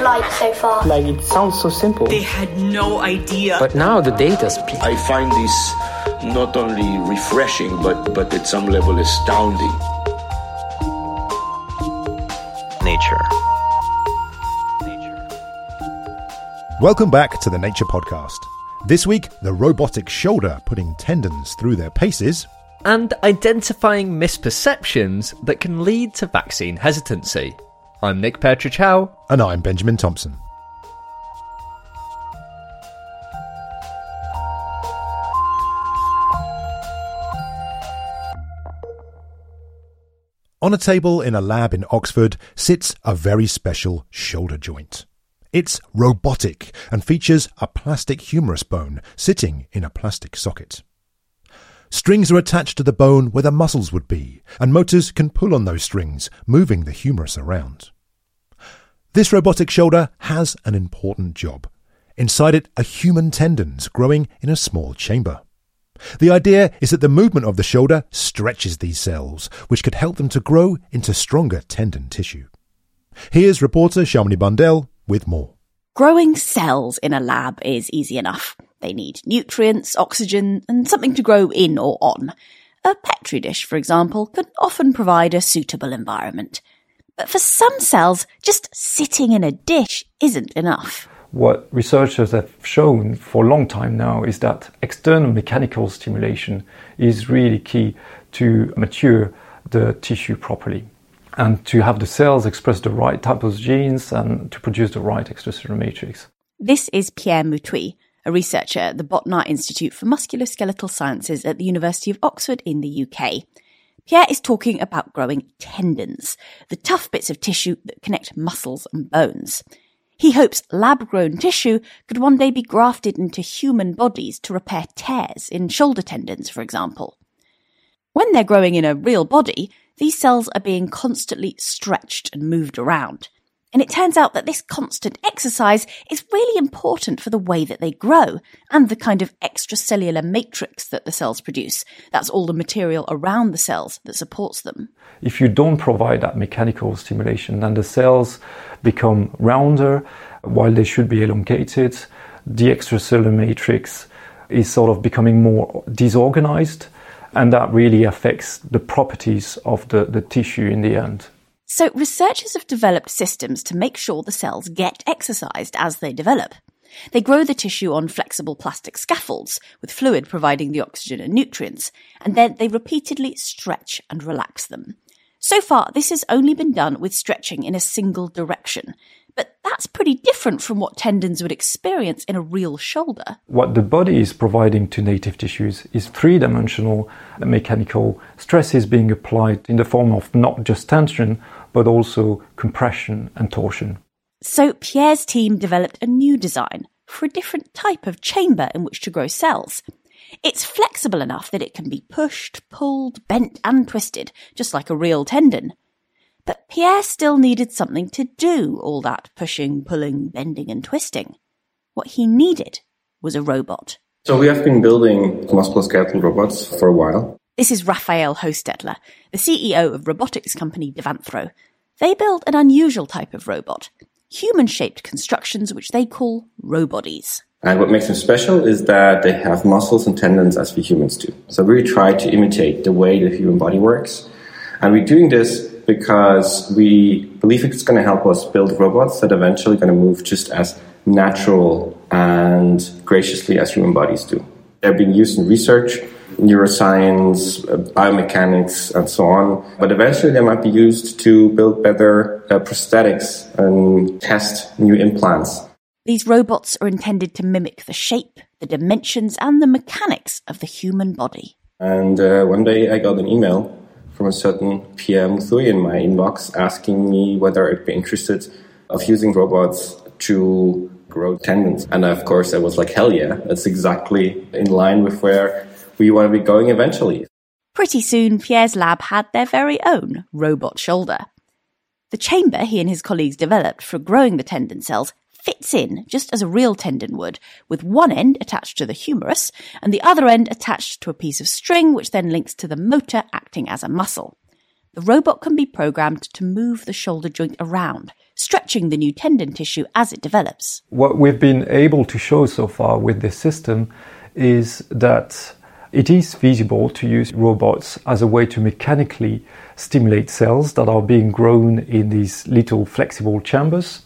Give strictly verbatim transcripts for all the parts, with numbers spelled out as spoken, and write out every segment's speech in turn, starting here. light so far? Like, it sounds so simple. They had no idea. But now the data speaks. I find this not only refreshing, but, but at some level astounding. Nature. Nature. Welcome back to the Nature Podcast. This week, the robotic shoulder putting tendons through their paces, and identifying misperceptions that can lead to vaccine hesitancy. I'm Nick Petrich-Howe. And I'm Benjamin Thompson. On a table in a lab in Oxford sits a very special shoulder joint. It's robotic and features a plastic humerus bone sitting in a plastic socket. Strings are attached to the bone where the muscles would be, and motors can pull on those strings, moving the humerus around. This robotic shoulder has an important job. Inside it are human tendons growing in a small chamber. The idea is that the movement of the shoulder stretches these cells, which could help them to grow into stronger tendon tissue. Here's reporter Shamini Bundell with more. Growing cells in a lab is easy enough. They need nutrients, oxygen, and something to grow in or on. A petri dish, for example, can often provide a suitable environment. But for some cells, just sitting in a dish isn't enough. What researchers have shown for a long time now is that external mechanical stimulation is really key to mature the tissue properly and to have the cells express the right type of genes and to produce the right extracellular matrix. This is Pierre Mouthuy, a researcher at the Botnar Institute for Musculoskeletal Sciences at the University of Oxford in the U K. Pierre is talking about growing tendons, the tough bits of tissue that connect muscles and bones. He hopes lab-grown tissue could one day be grafted into human bodies to repair tears in shoulder tendons, for example. When they're growing in a real body, these cells are being constantly stretched and moved around. And it turns out that this constant exercise is really important for the way that they grow and the kind of extracellular matrix that the cells produce. That's all the material around the cells that supports them. If you don't provide that mechanical stimulation, then the cells become rounder while they should be elongated. The extracellular matrix is sort of becoming more disorganized, and that really affects the properties of the, the tissue in the end. So researchers have developed systems to make sure the cells get exercised as they develop. They grow the tissue on flexible plastic scaffolds, with fluid providing the oxygen and nutrients, and then they repeatedly stretch and relax them. So far, this has only been done with stretching in a single direction, but that's pretty different from what tendons would experience in a real shoulder. What the body is providing to native tissues is three-dimensional mechanical stresses being applied in the form of not just tension, but also compression and torsion. So Pierre's team developed a new design for a different type of chamber in which to grow cells. It's flexible enough that it can be pushed, pulled, bent and twisted, just like a real tendon. But Pierre still needed something to do all that pushing, pulling, bending and twisting. What he needed was a robot. So we have been building musculoskeletal robots for a while. This is Raphael Hostetler, the C E O of robotics company Devanthro. They build an unusual type of robot, human-shaped constructions which they call robodies. And what makes them special is that they have muscles and tendons as we humans do. So we try to imitate the way the human body works. And we're doing this because we believe it's going to help us build robots that are eventually going to move just as natural and graciously as human bodies do. They're being used in research, neuroscience, biomechanics, and so on. But eventually they might be used to build better uh, prosthetics and test new implants. These robots are intended to mimic the shape, the dimensions, and the mechanics of the human body. And uh, one day I got an email from a certain Pierre Mouthuy in my inbox asking me whether I'd be interested of using robots to grow tendons. And of course I was like, hell yeah, that's exactly in line with where we want to be going eventually. Pretty soon, Pierre's lab had their very own robot shoulder. The chamber he and his colleagues developed for growing the tendon cells fits in just as a real tendon would, with one end attached to the humerus and the other end attached to a piece of string which then links to the motor acting as a muscle. The robot can be programmed to move the shoulder joint around, stretching the new tendon tissue as it develops. What we've been able to show so far with this system is that it is feasible to use robots as a way to mechanically stimulate cells that are being grown in these little flexible chambers.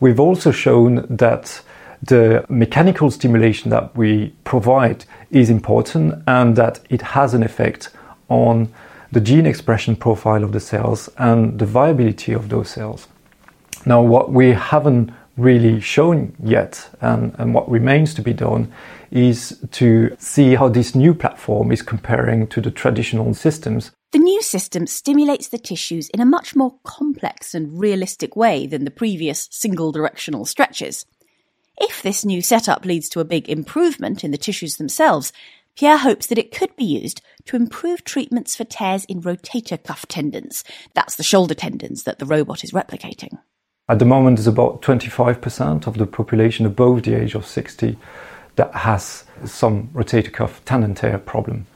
We've also shown that the mechanical stimulation that we provide is important and that it has an effect on the gene expression profile of the cells and the viability of those cells. Now, what we haven't really shown yet and, and what remains to be done is to see how this new platform is comparing to the traditional systems. The new system stimulates the tissues in a much more complex and realistic way than the previous single-directional stretches. If this new setup leads to a big improvement in the tissues themselves, Pierre hopes that it could be used to improve treatments for tears in rotator cuff tendons. That's the shoulder tendons that the robot is replicating. At the moment, there's about twenty-five percent of the population above the age of sixty that has some rotator cuff tendon tear problem.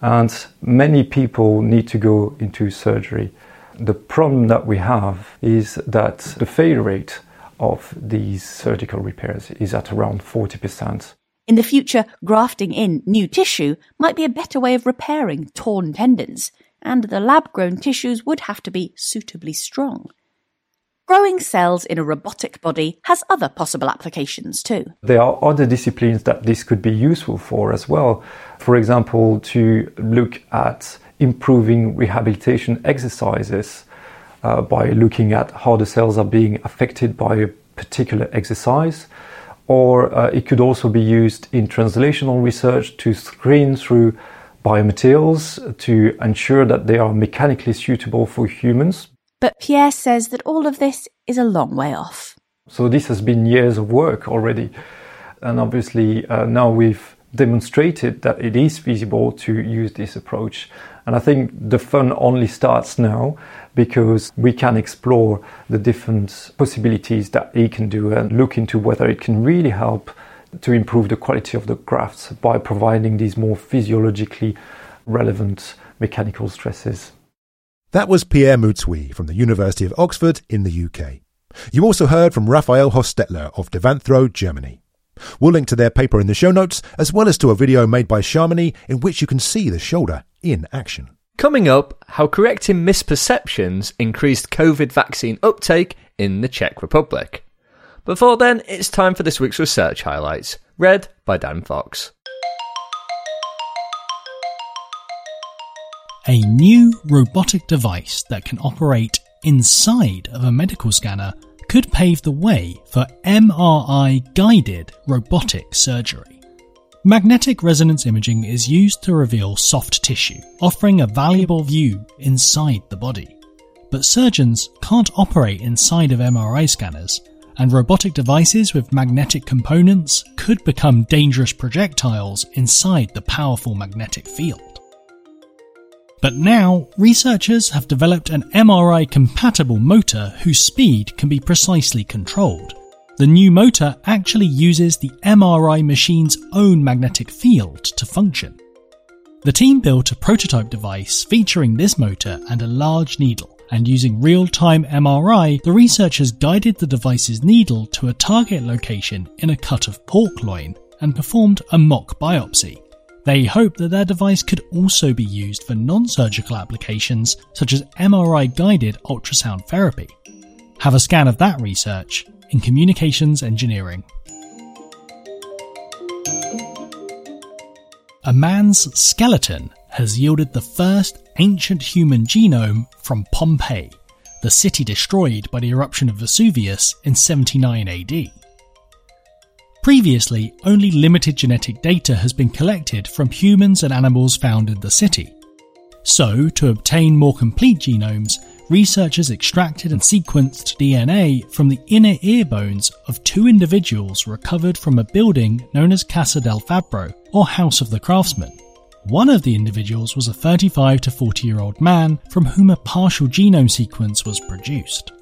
And many people need to go into surgery. The problem that we have is that the failure rate of these surgical repairs is at around forty percent. In the future, grafting in new tissue might be a better way of repairing torn tendons, and the lab-grown tissues would have to be suitably strong. Growing cells in a robotic body has other possible applications too. There are other disciplines that this could be useful for as well. For example, to look at improving rehabilitation exercises uh, by looking at how the cells are being affected by a particular exercise. Or uh, it could also be used in translational research to screen through biomaterials to ensure that they are mechanically suitable for humans. But Pierre says that all of this is a long way off. So this has been years of work already. And obviously uh, now we've demonstrated that it is feasible to use this approach. And I think the fun only starts now because we can explore the different possibilities that it can do and look into whether it can really help to improve the quality of the grafts by providing these more physiologically relevant mechanical stresses. That was Pierre Mouthuy from the University of Oxford in the U K. You also heard from Raphael Hostetler of Devanthro, Germany. We'll link to their paper in the show notes, as well as to a video made by Shamini in which you can see the shoulder in action. Coming up, how correcting misperceptions increased COVID vaccine uptake in the Czech Republic. Before then, it's time for this week's research highlights, read by Dan Fox. A new robotic device that can operate inside of a medical scanner could pave the way for M R I-guided robotic surgery. Magnetic resonance imaging is used to reveal soft tissue, offering a valuable view inside the body. But surgeons can't operate inside of M R I scanners, and robotic devices with magnetic components could become dangerous projectiles inside the powerful magnetic field. But now, researchers have developed an M R I-compatible motor whose speed can be precisely controlled. The new motor actually uses the M R I machine's own magnetic field to function. The team built a prototype device featuring this motor and a large needle, and using real-time M R I, the researchers guided the device's needle to a target location in a cut of pork loin and performed a mock biopsy. They hope that their device could also be used for non-surgical applications such as M R I-guided ultrasound therapy. Have a scan of that research in Communications Engineering. A man's skeleton has yielded the first ancient human genome from Pompeii, the city destroyed by the eruption of Vesuvius in seventy-nine A D. Previously, only limited genetic data has been collected from humans and animals found in the city. So, to obtain more complete genomes, researchers extracted and sequenced D N A from the inner ear bones of two individuals recovered from a building known as Casa del Fabbro, or House of the Craftsman. One of the individuals was a thirty-five to forty year old man from whom a partial genome sequence was produced.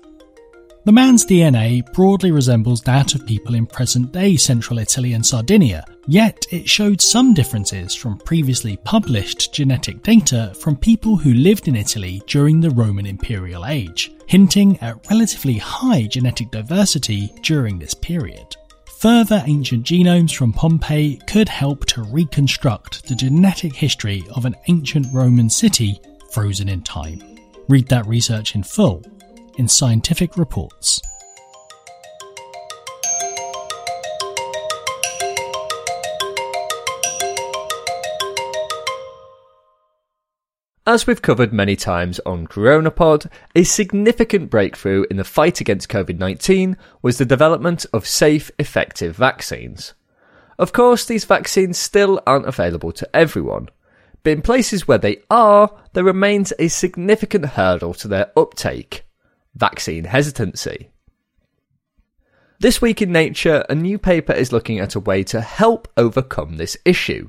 The man's D N A broadly resembles that of people in present-day central Italy and Sardinia, yet it showed some differences from previously published genetic data from people who lived in Italy during the Roman Imperial Age, hinting at relatively high genetic diversity during this period. Further ancient genomes from Pompeii could help to reconstruct the genetic history of an ancient Roman city frozen in time. Read that research in full in Scientific Reports. As we've covered many times on Coronapod, a significant breakthrough in the fight against COVID nineteen was the development of safe, effective vaccines. Of course, these vaccines still aren't available to everyone, but in places where they are, there remains a significant hurdle to their uptake: vaccine hesitancy. This week in Nature, a new paper is looking at a way to help overcome this issue.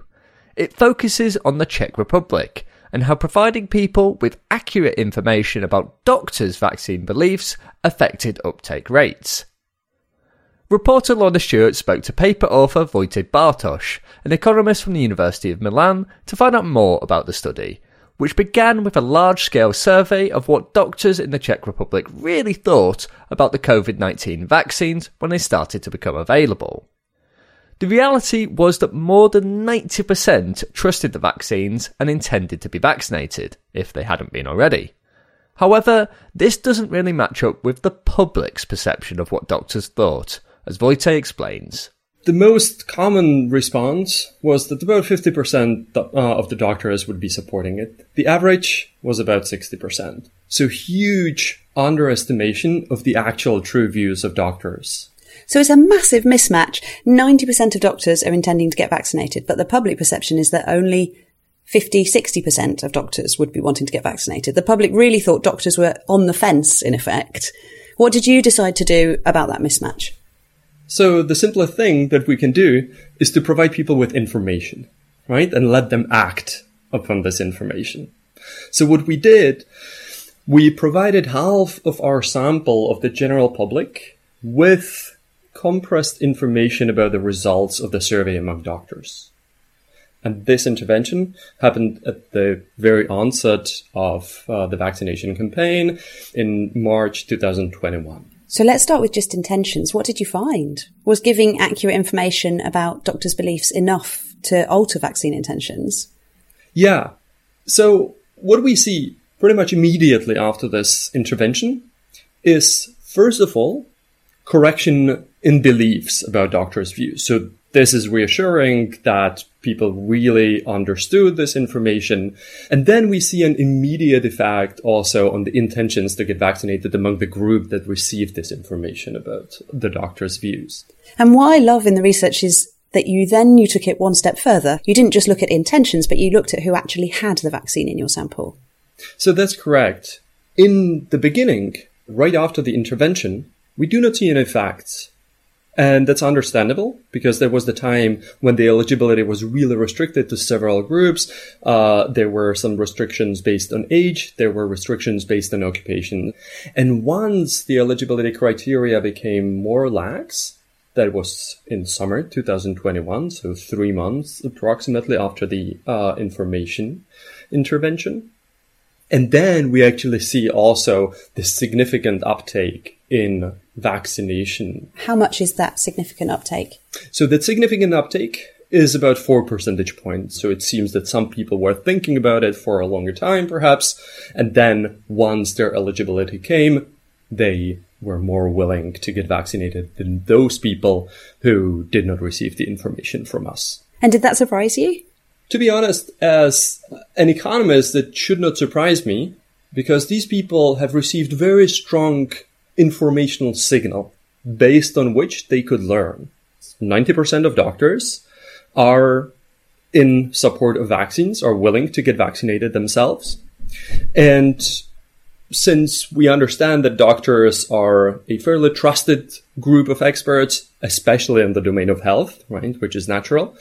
It focuses on the Czech Republic and how providing people with accurate information about doctors' vaccine beliefs affected uptake rates. Reporter Lorna Stewart spoke to paper author Vojtěch Bartoš, an economist from the University of Milan, to find out more about the study, which began with a large-scale survey of what doctors in the Czech Republic really thought about the COVID nineteen vaccines when they started to become available. The reality was that more than ninety percent trusted the vaccines and intended to be vaccinated, if they hadn't been already. However, this doesn't really match up with the public's perception of what doctors thought, as Vojtěch explains. The most common response was that about fifty percent of the doctors would be supporting it. The average was about sixty percent. So huge underestimation of the actual true views of doctors. So it's a massive mismatch. ninety percent of doctors are intending to get vaccinated, but the public perception is that only fifty, sixty percent of doctors would be wanting to get vaccinated. The public really thought doctors were on the fence, in effect. What did you decide to do about that mismatch? So the simpler thing that we can do is to provide people with information, right? And let them act upon this information. So what we did, we provided half of our sample of the general public with compressed information about the results of the survey among doctors. And this intervention happened at the very onset of uh, the vaccination campaign in March twenty twenty-one. So let's start with just intentions. What did you find? Was giving accurate information about doctors' beliefs enough to alter vaccine intentions? Yeah. So what we see pretty much immediately after this intervention is, first of all, correction in beliefs about doctors' views. So this is reassuring that people really understood this information. And then we see an immediate effect also on the intentions to get vaccinated among the group that received this information about the doctor's views. And what I love in the research is that you then you took it one step further. You didn't just look at intentions, but you looked at who actually had the vaccine in your sample. So that's correct. In the beginning, right after the intervention, we do not see any facts. And that's understandable, because there was the time when the eligibility was really restricted to several groups. Uh, there were some restrictions based on age. There were restrictions based on occupation. And once the eligibility criteria became more lax, that was in summer twenty twenty-one, so three months approximately after the uh, information intervention, And then we actually see also the significant uptake in vaccination. How much is that significant uptake? So that significant uptake is about four percentage points. So it seems that some people were thinking about it for a longer time, perhaps. And then once their eligibility came, they were more willing to get vaccinated than those people who did not receive the information from us. And did that surprise you? To be honest, as an economist, that should not surprise me, because these people have received very strong informational signal based on which they could learn. ninety percent of doctors are in support of vaccines, are willing to get vaccinated themselves. And since we understand that doctors are a fairly trusted group of experts, especially in the domain of health, right, which is natural,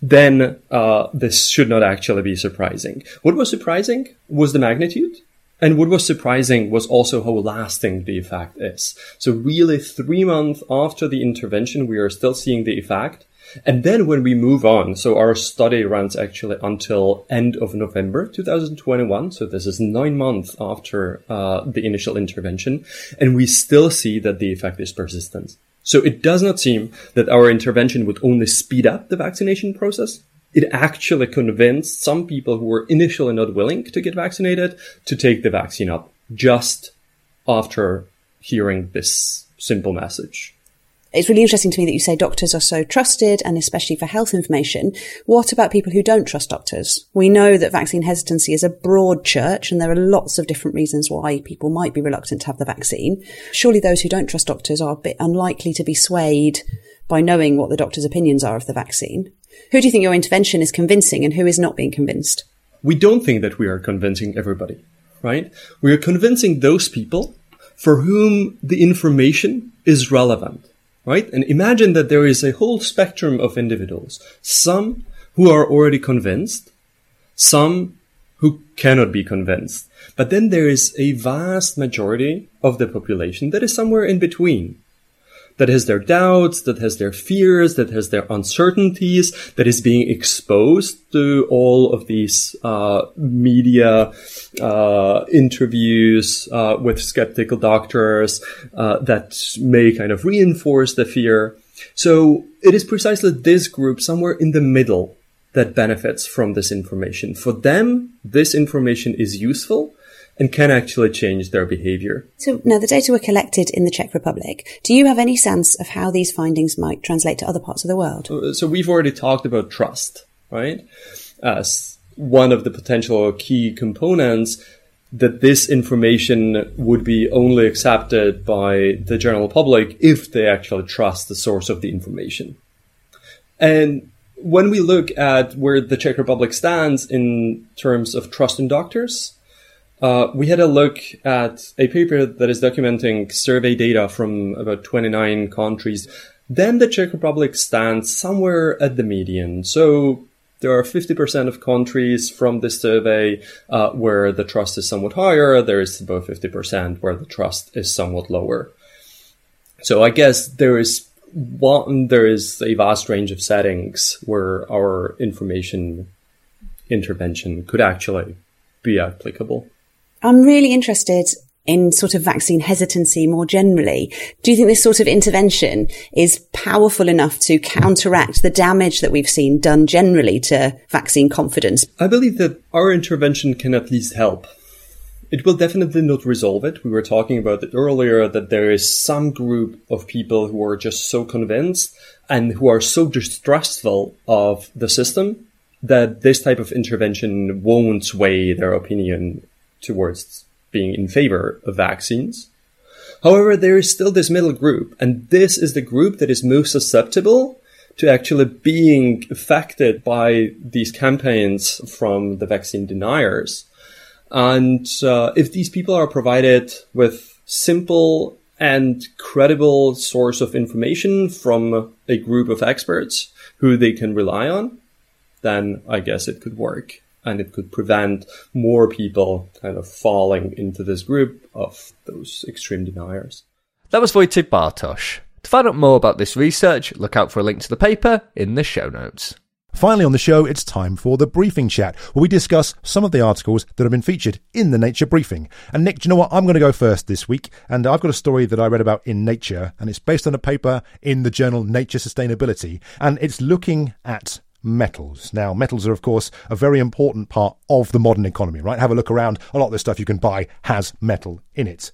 then uh, this should not actually be surprising. What was surprising was the magnitude. And what was surprising was also how lasting the effect is. So really, three months after the intervention, we are still seeing the effect. And then when we move on, so our study runs actually until end of November two thousand twenty-one. So this is nine months after uh, the initial intervention. And we still see that the effect is persistent. So it does not seem that our intervention would only speed up the vaccination process. It actually convinced some people who were initially not willing to get vaccinated to take the vaccine up just after hearing this simple message. It's really interesting to me that you say doctors are so trusted, and especially for health information. What about people who don't trust doctors? We know that vaccine hesitancy is a broad church, and there are lots of different reasons why people might be reluctant to have the vaccine. Surely those who don't trust doctors are a bit unlikely to be swayed by knowing what the doctor's opinions are of the vaccine. Who do you think your intervention is convincing, and who is not being convinced? We don't think that we are convincing everybody, right? We are convincing those people for whom the information is relevant. Right? And imagine that there is a whole spectrum of individuals, some who are already convinced, some who cannot be convinced. But then there is a vast majority of the population that is somewhere in between, that has their doubts, that has their fears, that has their uncertainties, that is being exposed to all of these uh media uh interviews uh with skeptical doctors uh that may kind of reinforce the fear. So it is precisely this group somewhere in the middle that benefits from this information. For them, this information is useful and can actually change their behavior. So now the data were collected in the Czech Republic. Do you have any sense of how these findings might translate to other parts of the world? So we've already talked about trust, right? As one of the potential key components, that this information would be only accepted by the general public if they actually trust the source of the information. And when we look at where the Czech Republic stands in terms of trust in doctors, Uh, we had a look at a paper that is documenting survey data from about twenty-nine countries. Then the Czech Republic stands somewhere at the median. So there are fifty percent of countries from this survey uh, where the trust is somewhat higher. There is about fifty percent where the trust is somewhat lower. So I guess there is one, there is a vast range of settings where our information intervention could actually be applicable. I'm really interested in sort of vaccine hesitancy more generally. Do you think this sort of intervention is powerful enough to counteract the damage that we've seen done generally to vaccine confidence? I believe that our intervention can at least help. It will definitely not resolve it. We were talking about it earlier, that there is some group of people who are just so convinced and who are so distrustful of the system that this type of intervention won't sway their opinion towards being in favor of vaccines. However, there is still this middle group, and this is the group that is most susceptible to actually being affected by these campaigns from the vaccine deniers. And uh, if these people are provided with simple and credible source of information from a group of experts who they can rely on, then I guess it could work. And it could prevent more people kind of falling into this group of those extreme deniers. That was Vojtěch Bartoš. To find out more about this research, look out for a link to the paper in the show notes. Finally on the show, it's time for the Briefing Chat, where we discuss some of the articles that have been featured in the Nature Briefing. And Nick, do you know what? I'm going to go first this week, and I've got a story that I read about in Nature, and it's based on a paper in the journal Nature Sustainability, and it's looking at metals. Now, metals are, of course, a very important part of the modern economy, right? Have a look around. A lot of the stuff you can buy has metal in it.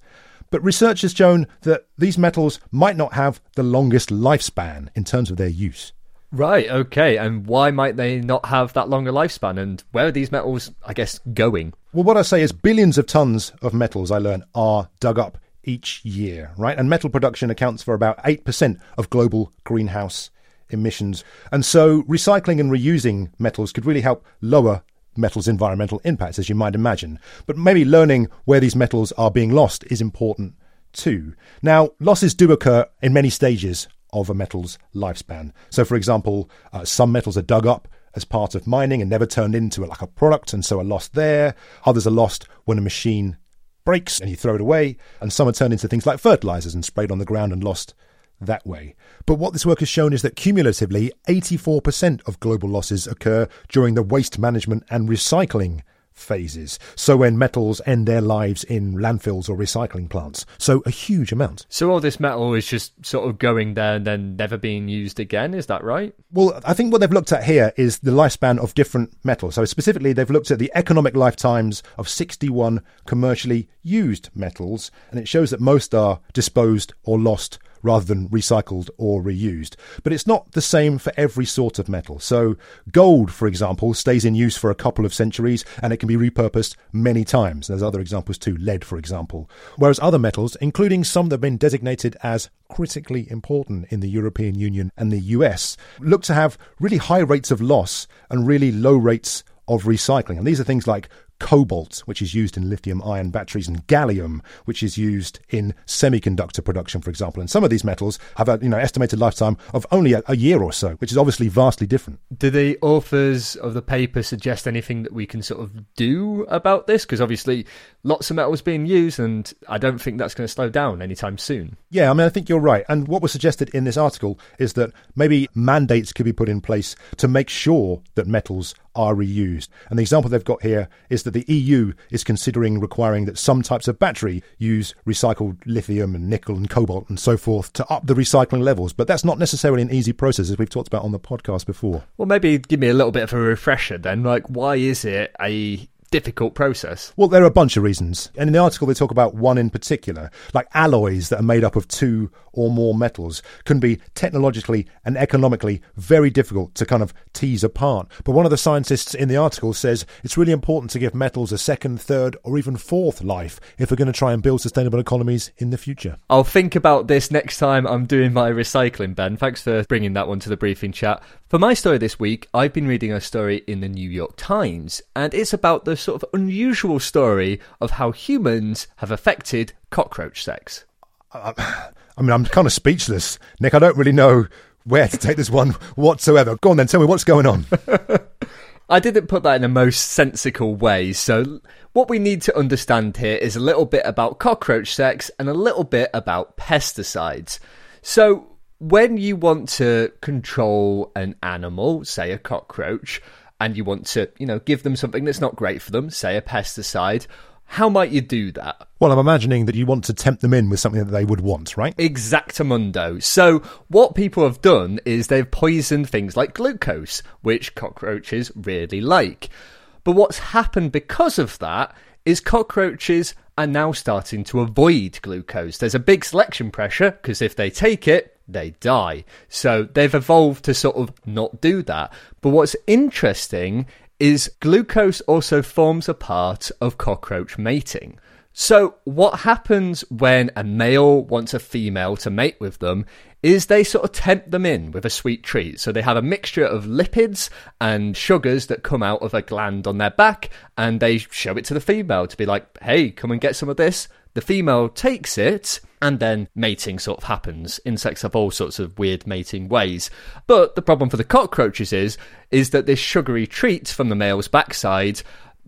But research has shown that these metals might not have the longest lifespan in terms of their use. Right, okay. And why might they not have that longer lifespan? And where are these metals, I guess, going? Well, what I say is billions of tons of metals, I learn, are dug up each year, right? And metal production accounts for about eight percent of global greenhouse emissions. And so recycling and reusing metals could really help lower metals' environmental impacts, as you might imagine. But maybe learning where these metals are being lost is important too. Now, losses do occur in many stages of a metal's lifespan. So, for example, uh, some metals are dug up as part of mining and never turned into a, like a product, and so are lost there. Others are lost when a machine breaks and you throw it away. And some are turned into things like fertilizers and sprayed on the ground and lost that way. But what this work has shown is that cumulatively eighty-four percent of global losses occur during the waste management and recycling phases. So when metals end their lives in landfills or recycling plants. So a huge amount. So all this metal is just sort of going there and then never being used again, is that right? Well, I think what they've looked at here is the lifespan of different metals. So specifically, they've looked at the economic lifetimes of sixty-one commercially used metals, and it shows that most are disposed or lost rather than recycled or reused. But it's not the same for every sort of metal. So gold, for example, stays in use for a couple of centuries and it can be repurposed many times. There's other examples too, lead, for example. Whereas other metals, including some that have been designated as critically important in the European Union and the U S, look to have really high rates of loss and really low rates of recycling. And these are things like cobalt, which is used in lithium-ion batteries, and gallium, which is used in semiconductor production, for example. And some of these metals have a you know estimated lifetime of only a, a year or so, which is obviously vastly different. Do the authors of the paper suggest anything that we can sort of do about this? Because obviously lots of metals being used, and I don't think that's going to slow down anytime soon. Yeah, I mean, I think you're right. And what was suggested in this article is that maybe mandates could be put in place to make sure that metals are reused. And the example they've got here is that the E U is considering requiring that some types of battery use recycled lithium and nickel and cobalt and so forth to up the recycling levels. But that's not necessarily an easy process, as we've talked about on the podcast before. Well, maybe give me a little bit of a refresher then. Like, why is it a difficult process? Well, there are a bunch of reasons. And in the article, they talk about one in particular, like alloys that are made up of two or more metals can be technologically and economically very difficult to kind of tease apart. But one of the scientists in the article says it's really important to give metals a second, third, or even fourth life if we're going to try and build sustainable economies in the future. I'll think about this next time I'm doing my recycling, Ben. Thanks for bringing that one to the Briefing Chat. For my story this week, I've been reading a story in the New York Times, and it's about the sort of unusual story of how humans have affected cockroach sex. I, I mean, I'm kind of speechless, Nick. I don't really know where to take this one whatsoever. Go on then, tell me what's going on. I didn't put that in the most sensical way, so what we need to understand here is a little bit about cockroach sex and a little bit about pesticides. So when you want to control an animal, say a cockroach, and you want to, you know, give them something that's not great for them, say a pesticide, how might you do that? Well, I'm imagining that you want to tempt them in with something that they would want, right? Exactamundo. So what people have done is they've poisoned things like glucose, which cockroaches really like. But what's happened because of that is cockroaches are now starting to avoid glucose. There's a big selection pressure, because if they take it, they die. So they've evolved to sort of not do that. But what's interesting is glucose also forms a part of cockroach mating. So what happens when a male wants a female to mate with them is they sort of tempt them in with a sweet treat. So they have a mixture of lipids and sugars that come out of a gland on their back, and they show it to the female to be like, hey, come and get some of this. The female takes it, and then mating sort of happens. Insects have all sorts of weird mating ways. But the problem for the cockroaches is, is that this sugary treat from the male's backside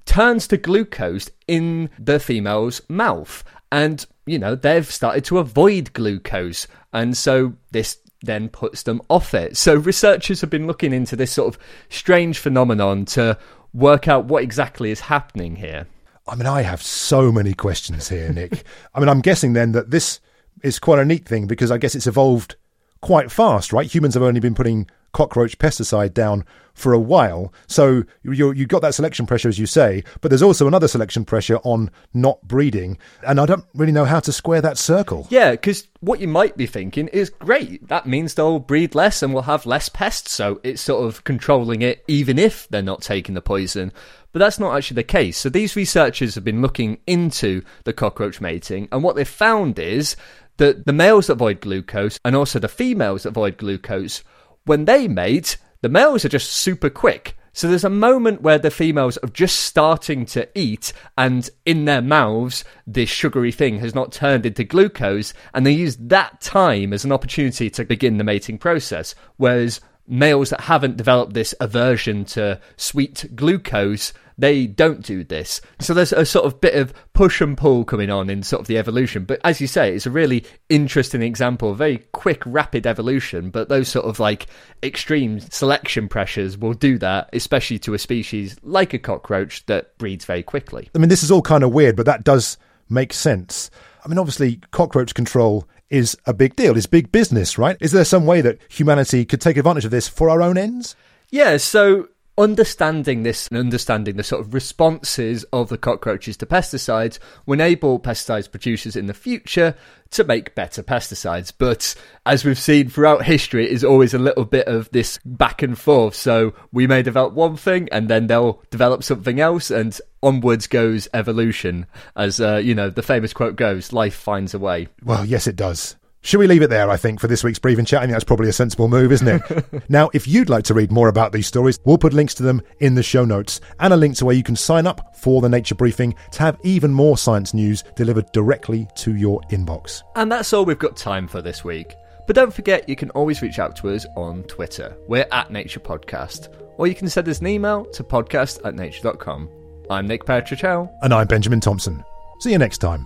turns to glucose in the female's mouth. And, you know, they've started to avoid glucose. And so this then puts them off it. So researchers have been looking into this sort of strange phenomenon to work out what exactly is happening here. I mean, I have so many questions here, Nick. I mean, I'm guessing then that this is quite a neat thing because I guess it's evolved quite fast, right? Humans have only been putting cockroach pesticide down for a while. So you you got that selection pressure, as you say, but there's also another selection pressure on not breeding. And I don't really know how to square that circle. Yeah, because what you might be thinking is, great, that means they'll breed less and we'll have less pests. So it's sort of controlling it, even if they're not taking the poison. But that's not actually the case. So these researchers have been looking into the cockroach mating, and what they've found is that the males that avoid glucose and also the females that avoid glucose, when they mate, the males are just super quick. So there's a moment where the females are just starting to eat, and in their mouths, this sugary thing has not turned into glucose, and they use that time as an opportunity to begin the mating process. Whereas males that haven't developed this aversion to sweet glucose, they don't do this. So there's a sort of bit of push and pull coming on in sort of the evolution. But as you say, it's a really interesting example, very quick, rapid evolution. But those sort of like extreme selection pressures will do that, especially to a species like a cockroach that breeds very quickly. I mean, this is all kind of weird, but that does make sense. I mean, obviously, cockroach control is a big deal. It's big business, right? Is there some way that humanity could take advantage of this for our own ends? Yeah, so understanding this and understanding the sort of responses of the cockroaches to pesticides will enable pesticide producers in the future to make better pesticides. But as we've seen throughout history, it is always a little bit of this back and forth. So we may develop one thing and then they'll develop something else, and onwards goes evolution. As, uh, you know, the famous quote goes, life finds a way. Well, yes, it does. Should we leave it there, I think, for this week's Brief and Chat? I think that's probably a sensible move, isn't it? Now, if you'd like to read more about these stories, we'll put links to them in the show notes, and a link to where you can sign up for the Nature Briefing to have even more science news delivered directly to your inbox. And that's all we've got time for this week. But don't forget, you can always reach out to us on Twitter. We're at Nature Podcast. Or you can send us an email to podcast at nature dot com. I'm Nick Patrichel. And I'm Benjamin Thompson. See you next time.